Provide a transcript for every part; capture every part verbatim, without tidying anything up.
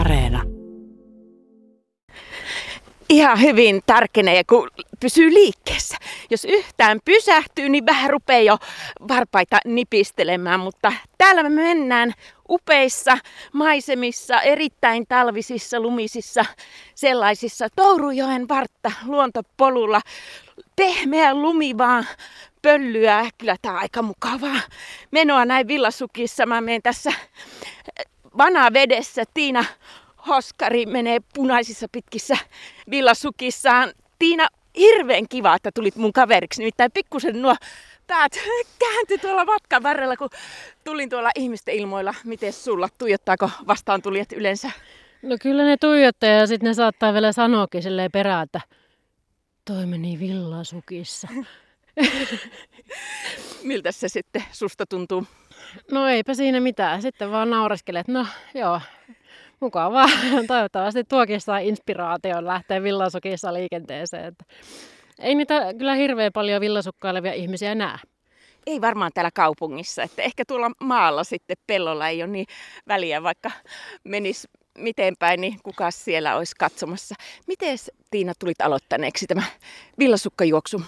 Areena. Ihan hyvin tärkenee, kun pysyy liikkeessä. Jos yhtään pysähtyy, niin vähän rupeaa jo varpaita nipistelemään, mutta täällä me mennään upeissa maisemissa, erittäin talvisissa, lumisissa, sellaisissa Tourujoen vartta luontopolulla. Pehmeä lumi vaan pöllyää. Kyllä tää on aika mukavaa menoa näin Villasukissa. Mä menen tässä vanavedessä. Tiina Hoskari menee punaisissa pitkissä villasukissaan. Tiina, hirveän kiva, että tulit mun kaveriksi. Nimittäin pikkusen nuo päät kääntyi tuolla matkan varrella, kun tulin tuolla ihmisten ilmoilla. Miten sulla? Tuijottaako vastaan tulijat yleensä? No kyllä ne tuijottaa ja sitten ne saattaa vielä sanoakin silleen perään, että toi meni villasukissa. Miltä se sitten susta tuntuu? No eipä siinä mitään. Sitten vaan naureskelee, että no joo. Mukavaa. Toivottavasti tuokin saa inspiraation lähteä villasukissa liikenteeseen. Että ei niitä kyllä hirveän paljon villasukkailevia ihmisiä näe. Ei varmaan täällä kaupungissa. Että ehkä tuolla maalla sitten pellolla ei ole niin väliä, vaikka menisi miten päin, niin kuka siellä olisi katsomassa. Miten Tiina tulit aloittaneeksi tämä villasukkajuoksu?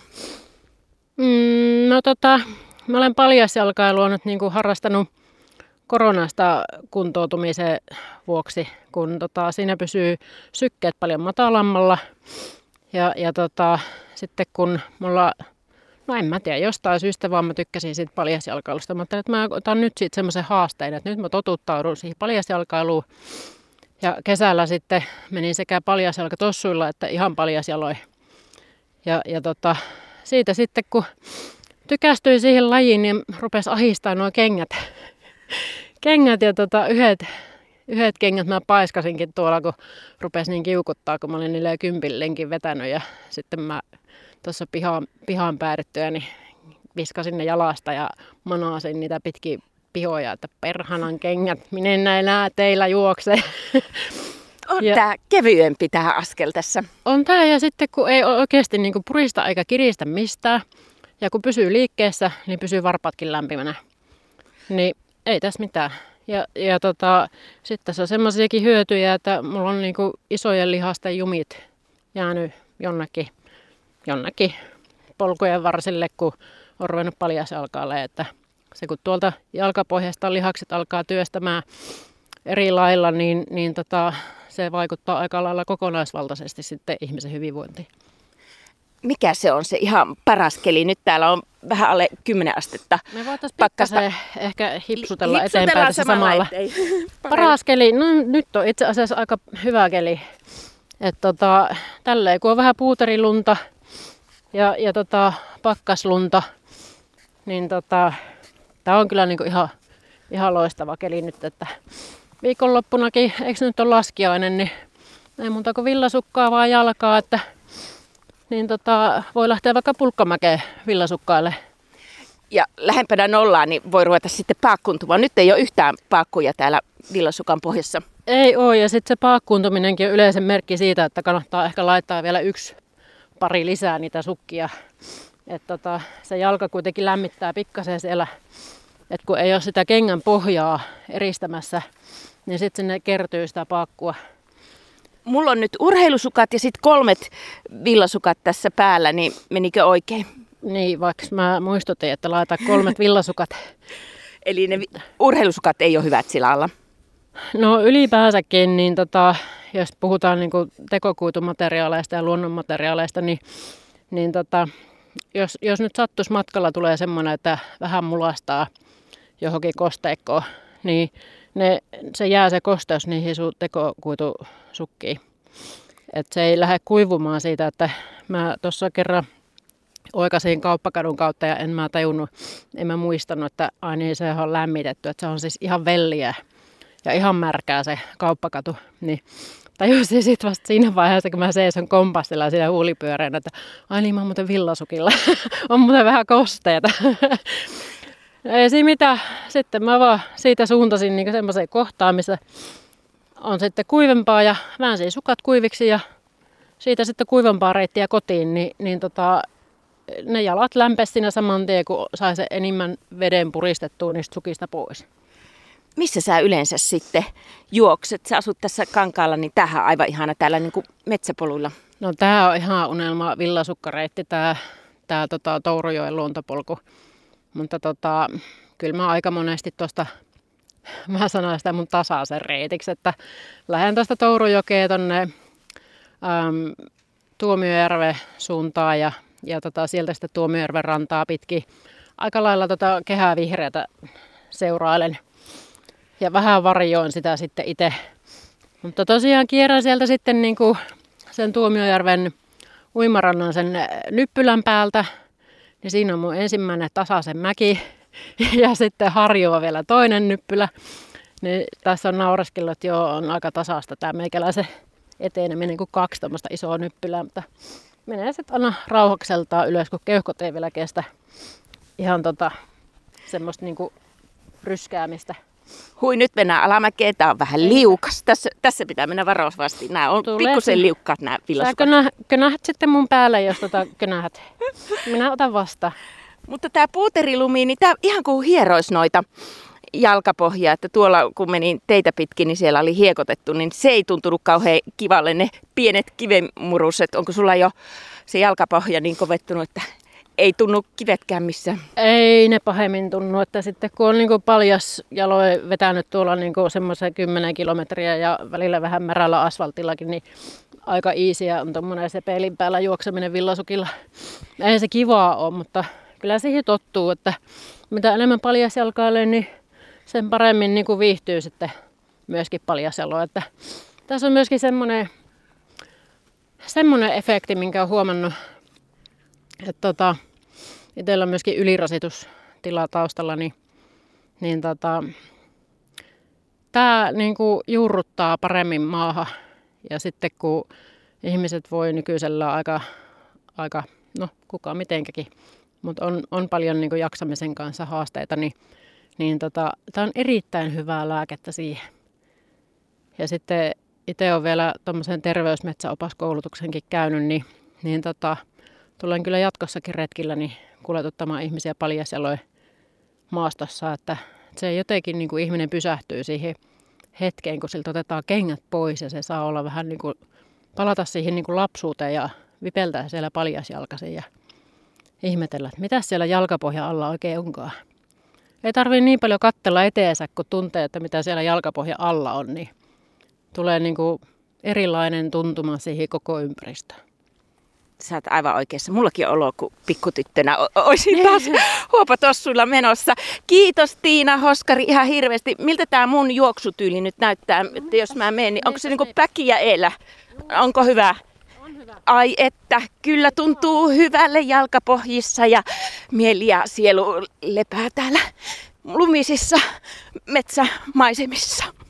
Mm, no tota, mä olen paljasjalkailua nyt niin kuin harrastanut koronasta kuntoutumisen vuoksi, kun tota, siinä pysyy sykkeet paljon matalammalla. Ja, ja tota, sitten kun mulla, no en mä tiedä, jostain syystä vaan mä tykkäsin siitä paljasjalkailusta. Mä ajattelin, että mä otan nyt siitä semmoisen haasteen, että nyt mä totuttaudun siihen paljasjalkailuun. Ja kesällä sitten menin sekä paljasjalkatossuilla että ihan paljasjaloin. Ja, ja tota, siitä sitten kun tykästyin siihen lajiin, niin rupesi ahistaa nuo kengät. Kengät ja tota, yhdet, yhdet kengät mä paiskasinkin tuolla, kun rupesi niin kiukuttaa, kun mä olin niillä kympillenkin vetänyt. Ja sitten mä tuossa pihaan, pihaan päädyttyä, niin viskasin ne jalasta ja manaasin niitä pitkiä pihoja, että perhanan kengät, minä näillä teillä juoksee. On ja tää kevyempi tää askel tässä. On tää, ja sitten kun ei oikeasti niin kuin purista eikä kiristä mistään, ja kun pysyy liikkeessä, niin pysyy varpaatkin lämpimänä. Niin ei tässä mitään. Ja, ja tota, sitten tässä on semmoisiakin hyötyjä, että mulla on niinku isojen lihasten jumit jäänyt jonnekin, jonnekin polkujen varsille, kun on ruvennut paljasjalkailemaan. Että se kun tuolta jalkapohjasta lihakset alkaa työstämään eri lailla, niin, niin tota, se vaikuttaa aika lailla kokonaisvaltaisesti sitten ihmisen hyvinvointiin. Mikä se on se ihan paras keli? Nyt täällä on vähän alle kymmenen astetta. Me voitaisiin pakkasta ehkä hipsutella eteenpäin tässä samalla. Paras keli, no nyt on itse asiassa aika hyvä keli. Että tota, tälleen kun on vähän puuterilunta ja, ja tota, pakkaslunta, niin tota, tää on kyllä niinku ihan, ihan loistava keli nyt. Että viikonloppunakin, eikö nyt ole laskiainen, niin ei muuta kuin villasukkaa vaan jalkaa. Että niin tota, voi lähteä vaikka pulkkamäkeen villasukkaille. Ja lähempänä nollaa, niin voi ruveta sitten paakkuuntumaan. Nyt ei ole yhtään paakkuja täällä villasukan pohjassa. Ei ole, ja sitten se paakkuuntuminenkin on yleisen merkki siitä, että kannattaa ehkä laittaa vielä yksi pari lisää niitä sukkia. Että tota, se jalka kuitenkin lämmittää pikkasen siellä. Että kun ei ole sitä kengän pohjaa eristämässä, niin sitten sinne kertyy sitä paakkua. Mulla on nyt urheilusukat ja sitten kolmet villasukat tässä päällä, niin menikö oikein? Niin, vaikka mä muistutin, että laita kolmet villasukat. Eli ne urheilusukat ei ole hyvät sillä alla? No ylipäänsäkin, niin tota, jos puhutaan niinku tekokuitumateriaaleista ja luonnonmateriaaleista, niin, niin tota, jos, jos nyt sattuisi matkalla tulee semmoinen, että vähän mulastaa johonkin kosteikkoon, niin ne, se jää se kosteus niihin sun tekokuitusukkiin. Et se ei lähde kuivumaan siitä, että mä tuossa kerran oikaisin Kauppakadun kautta ja en mä tajunnut, en mä muistanut, että ai niin, se on lämmitetty. Et se on siis ihan velliä ja ihan märkää se Kauppakatu. Niin tajusin sitten vasta siinä vaiheessa, kun mä seison kompastilla siinä huulipyöreänä, että ai niin, mä oon muuten villasukilla. On muuten vähän kosteita. Ei siinä mitään. Sitten mä vaan siitä suuntasin niin semmoiseen kohtaan, missä on sitten kuivempaa ja väänsin sukat kuiviksi ja siitä sitten kuivempaa reittiä kotiin, niin, niin tota, ne jalat lämpesi siinä saman tien, kun sai sen enimmän veden puristettua niistä sukista pois. missä sä yleensä sitten juokset? Sä asut tässä kankaalla, niin tämähän on aivan ihana täällä niin kuin metsäpoluilla. No tää on ihan unelma villasukkareitti, tää, tää tota, Tourujoen luontopolku. Mutta tota, kyllä mä aika monesti tuosta, mä sanoin sitä mun tasaisen reitiksi, että lähden tuosta Tourujokea tonne äm, Tuomiojärven suuntaan ja, ja tota, sieltä sitten Tuomiojärven rantaa pitkin. Aika lailla tota kehää vihreätä seurailen ja vähän varjoin sitä sitten itse. Mutta tosiaan kierrän sieltä sitten niin kuin sen Tuomiojärven uimarannan sen Nyppylän päältä. Ja siinä on mun ensimmäinen tasaisen mäki ja sitten harjua vielä toinen nyppylä. Niin tässä on naureskellut, että joo, on aika tasaista tämä meikäläisen eteneminen kuin kaksi tämmöistä isoa nyppylää. Mutta menee sitten aina rauhakseltaan ylös, kun keuhkot ei vielä kestä ihan tota, semmoista niinku ryskäämistä. Hui, nyt mennään alamäkeen. Tämä on vähän liukas. Tässä, tässä pitää mennä varovasti. Nämä on pikkusen liukkaat nämä villasukat. Sä könähät sitten mun päälle, jos tota könähät. Minä otan vastaan. Mutta tämä puuterilumi, niin tämä ihan kuin hieroisi noita jalkapohjaa. Että tuolla kun menin teitä pitkin, niin siellä oli hiekotettu, niin se ei tuntunut kauhean kivalle ne pienet kivenmuruset. Onko sulla jo se jalkapohja niin kovettunut, että ei tunnu kivetkään missään? Ei ne pahemmin tunnu, että sitten kun on niinku paljas jaloin vetänyt tuolla niinku semmoisen kymmenen kilometriä ja välillä vähän märällä asfaltillakin, niin aika easyä on tuommoinen se peilin päällä juokseminen villasukilla. Ei se kivaa ole, mutta kyllä siihen tottuu, että mitä enemmän paljasjalkailee, niin sen paremmin niinku viihtyy sitten myöskin paljasjaloin. Että tässä on myöskin semmoinen, semmoinen efekti, minkä olen huomannut. Että tota, itsellä on myöskin ylirasitustila taustalla, niin, niin tota, tämä niinku juurruttaa paremmin maahan. Ja sitten kun ihmiset voi nykyisellä aika, aika no kukaan mitenkäkin, mutta on, on paljon niinku jaksamisen kanssa haasteita, niin, niin tota, tämä on erittäin hyvää lääkettä siihen. Ja sitten itse olen vielä tuommoisen terveysmetsäopaskoulutuksenkin käynyt, niin, niin tota, tulen kyllä jatkossakin retkillä niin kuljetuttamaan ihmisiä paljasjaloin maastossa, että se jotenkin niin kuin ihminen pysähtyy siihen hetkeen, kun siltä otetaan kengät pois ja se saa olla vähän niin kuin, palata siihen niin kuin lapsuuteen ja vipeltää siellä paljasjalkaisin ja ihmetellä, että mitä siellä jalkapohja alla oikein onkaan. Ei tarvitse niin paljon katsella eteensä, kun tuntee, että mitä siellä jalkapohja alla on, niin tulee niin kuin erilainen tuntuma siihen koko ympäristöön. Sä oot aivan oikeassa. Mullakin on olo, kun pikkutyttönä o- olisin taas huopatossuilla menossa. Kiitos Tiina Hoskari ihan hirveästi. Miltä tää mun juoksutyyli nyt näyttää, että jos mä menen, niin onko se niinku päki ja elä? Onko hyvä? On hyvä. Ai että, kyllä tuntuu hyvälle jalkapohjissa ja mieli ja sielu lepää täällä lumisissa metsämaisemissa.